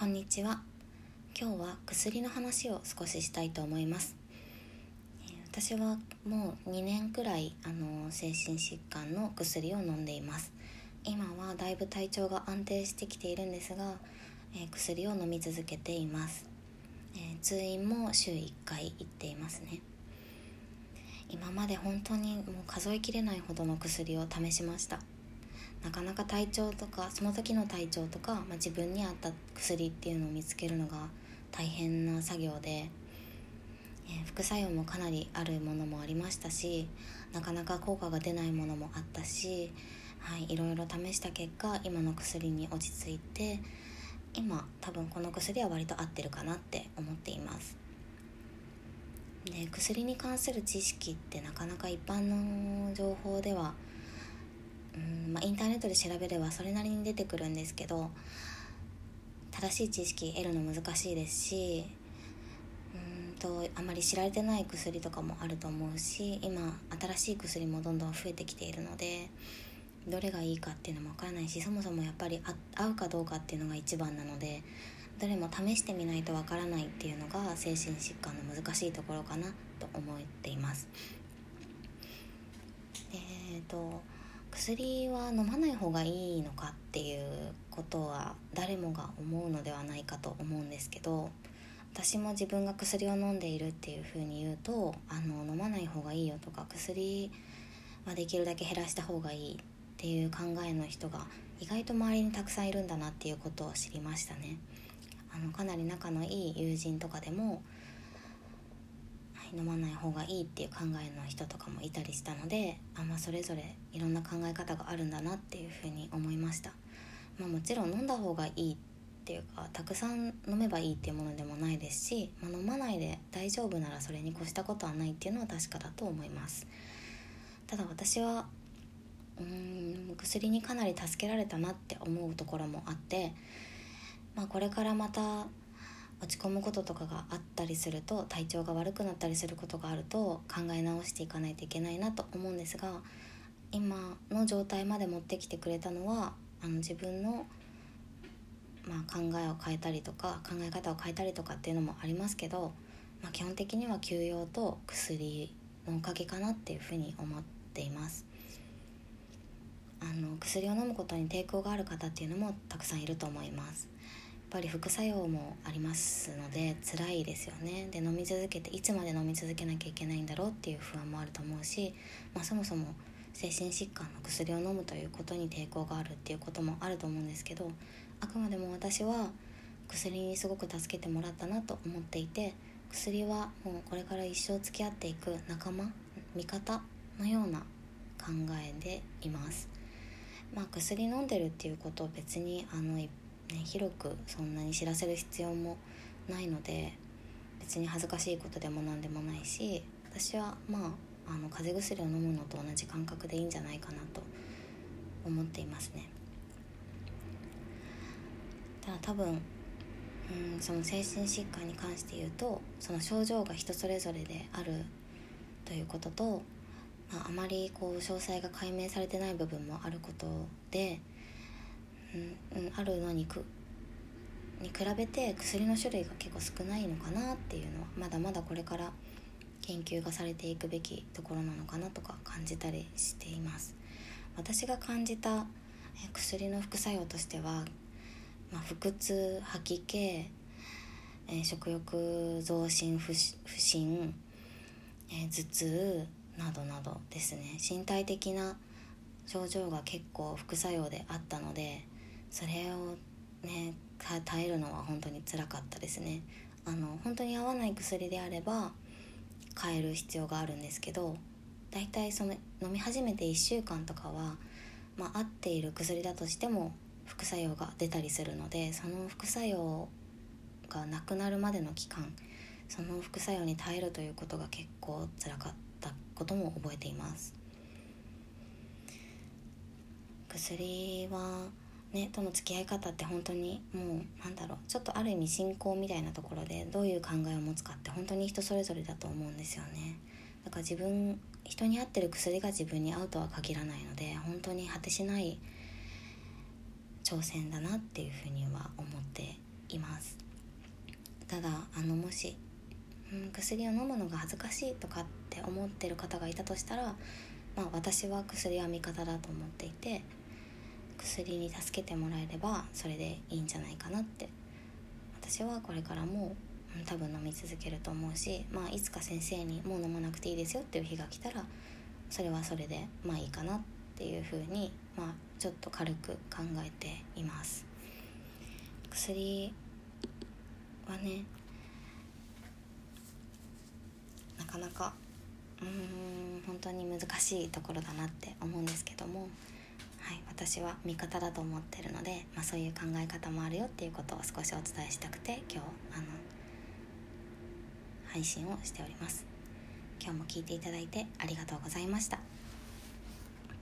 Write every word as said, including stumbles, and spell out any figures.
こんにちは。今日は薬の話を少ししたいと思います。私はもうにねんくらいあの精神疾患の薬を飲んでいます。今はだいぶ体調が安定してきているんですが、えー、薬を飲み続けています、えー、通院も週いっかい行っていますね。今まで本当にもう数えきれないほどの薬を試しました。なかなか体調とかその時の体調とか、まあ、自分に合った薬っていうのを見つけるのが大変な作業で、えー、副作用もかなりあるものもありましたし、なかなか効果が出ないものもあったし、はい、いろいろ試した結果今の薬に落ち着いて、今多分この薬は割と合ってるかなって思っています。で、薬に関する知識ってなかなか一般の情報ではうん、まあ、インターネットで調べればそれなりに出てくるんですけど、正しい知識得るの難しいですし、うんとあまり知られてない薬とかもあると思うし、今新しい薬もどんどん増えてきているので、どれがいいかっていうのも分からないし、そもそもやっぱり合うかどうかっていうのが一番なので、どれも試してみないと分からないっていうのが精神疾患の難しいところかなと思っています。えーと薬は飲まない方がいいのかっていうことは誰もが思うのではないかと思うんですけど、私も自分が薬を飲んでいるっていうふうに言うと、あの飲まない方がいいよとか、薬はできるだけ減らした方がいいっていう考えの人が意外と周りにたくさんいるんだなっていうことを知りましたね。あのかなり仲のいい友人とかでも、はい、飲まない方がいいっていう考えの人とかもいたりしたので、あんまそれぞれいろんな考え方があるんだなっていうふうに思いました、まあ、もちろん飲んだ方がいいっていうか、たくさん飲めばいいっていうものでもないですし、まあ、飲まないで大丈夫ならそれに越したことはないっていうのは確かだと思います。ただ私はうーん薬にかなり助けられたなって思うところもあって、まあ、これからまた落ち込むこととかがあったりすると、体調が悪くなったりすることがあると考え直していかないといけないなと思うんですが、今の状態まで持ってきてくれたのは、あの自分の、まあ、考えを変えたりとか考え方を変えたりとかっていうのもありますけど、まあ、基本的には休養と薬のおかげかなっていうふうに思っています。あの薬を飲むことに抵抗がある方っていうのもたくさんいると思います。やっぱり副作用もありますので辛いですよね。で、飲み続けていつまで飲み続けなきゃいけないんだろうっていう不安もあると思うし、まあ、そもそも精神疾患の薬を飲むということに抵抗があるっていうこともあると思うんですけど、あくまでも私は薬にすごく助けてもらったなと思っていて、薬はもうこれから一生付き合っていく仲間、味方のような考えでいます。まあ、薬飲んでるっていうことを別にあの、ね、広くそんなに知らせる必要もないので、別に恥ずかしいことでもなんでもないし、私はまあ、あの風邪薬を飲むのと同じ感覚でいいんじゃないかなと思っていますね。ただ多分うんその精神疾患に関して言うと、その症状が人それぞれであるということと、まあ、あまりこう詳細が解明されてない部分もあることで、うんうん、あるのにくに比べて薬の種類が結構少ないのかなっていうのは、まだまだこれから研究がされていくべきところなのかなとか感じたりしています。私が感じた薬の副作用としては、まあ、腹痛、吐き気、えー、食欲増進、不振、えー、頭痛などなどですね。身体的な症状が結構副作用であったので、それをね耐えるのは本当に辛かったですね。あの本当に合わない薬であれば変える必要があるんですけど、だいたいその飲み始めていっしゅうかんとかは、まあ、合っている薬だとしても副作用が出たりするので、その副作用がなくなるまでの期間、その副作用に耐えるということが結構辛かったことも覚えています。薬はねとの付き合い方って本当にもうなんだろうちょっとある意味信仰みたいなところで、どういう考えを持つかって本当に人それぞれだと思うんですよね。だから自分人に合ってる薬が自分に合うとは限らないので、本当に果てしない挑戦だなっていうふうには思っています。ただあのもし、うん、薬を飲むのが恥ずかしいとかって思ってる方がいたとしたら、まあ、私は薬は味方だと思っていて、薬に助けてもらえればそれでいいんじゃないかなって。私はこれからも多分飲み続けると思うし、まあ、いつか先生にもう飲まなくていいですよっていう日が来たらそれはそれでまあいいかなっていうふうに、まあ、ちょっと軽く考えています。薬はね、なかなかうーん本当に難しいところだなって思うんですけども、はい、私は味方だと思ってるので、まあ、そういう考え方もあるよっていうことを少しお伝えしたくて今日あの配信をしております。今日も聞いていただいてありがとうございました。